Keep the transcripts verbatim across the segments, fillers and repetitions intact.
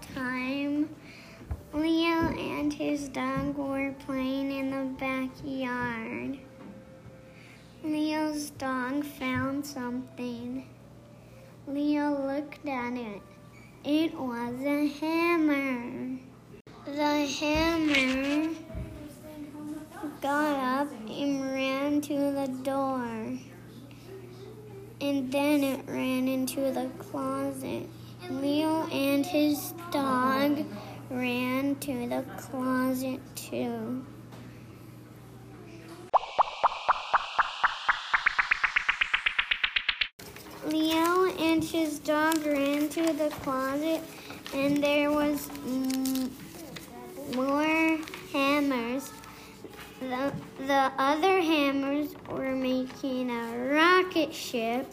the time, Leo and his dog were playing in the backyard. Leo's dog found something. Leo looked at it. It was a hammer. The hammer got up and ran to the door. And then it ran into the closet. Leo and his dog ran to the closet too. Leo and his dog ran to the closet, and there was mm, more hammers. The, the other hammers were making a rocket ship.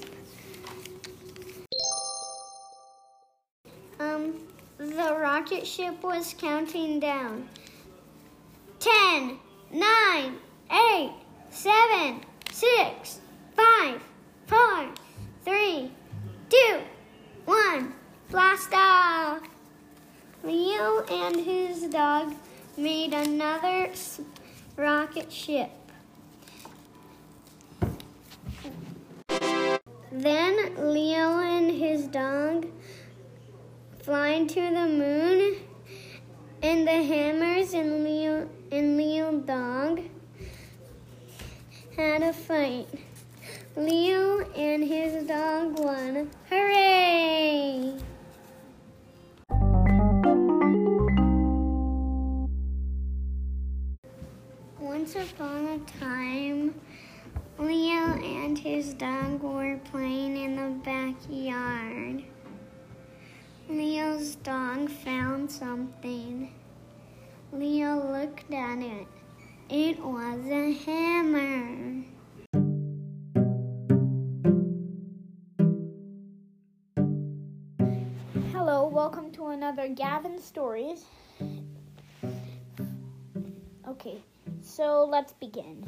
Um, the rocket ship was counting down. Ten, nine, eight, seven, six, five, four, three, two, one. Blast off! Leo and his dog made another sp- rocket ship. Then Leo and his dog fly to the moon, and the hammers and Leo and Leo's dog had a fight. Leo and his dog won. Hooray! Once upon a time, Leo and his dog were playing in the backyard. Leo's dog found something. Leo looked at it. It was a hammer. Hello, welcome to another Gavin Stories. Okay. So let's begin.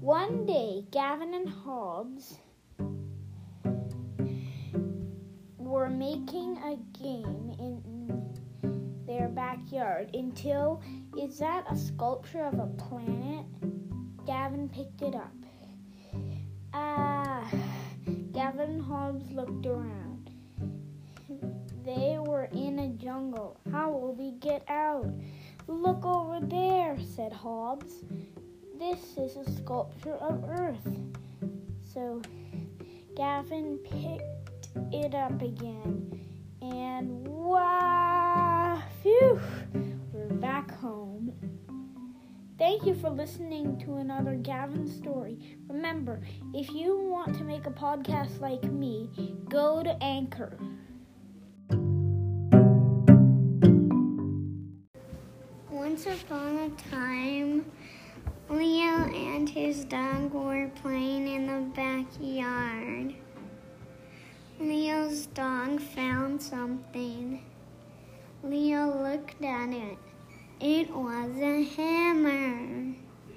One day, Gavin and Hobbs were making a game in their backyard until, is that a sculpture of a planet? Gavin picked it up. Ah, Gavin and Hobbs looked around. They were in a jungle. How will we get out? Look over there, said Hobbs. This is a sculpture of Earth. So Gavin picked it up again, and wow, phew, we're back home. Thank you for listening to another Gavin story. Remember, if you want to make a podcast like me, go to Anchor. Once upon a time, Leo and his dog were playing in the backyard. Leo's dog found something. Leo looked at it. It was a hammer.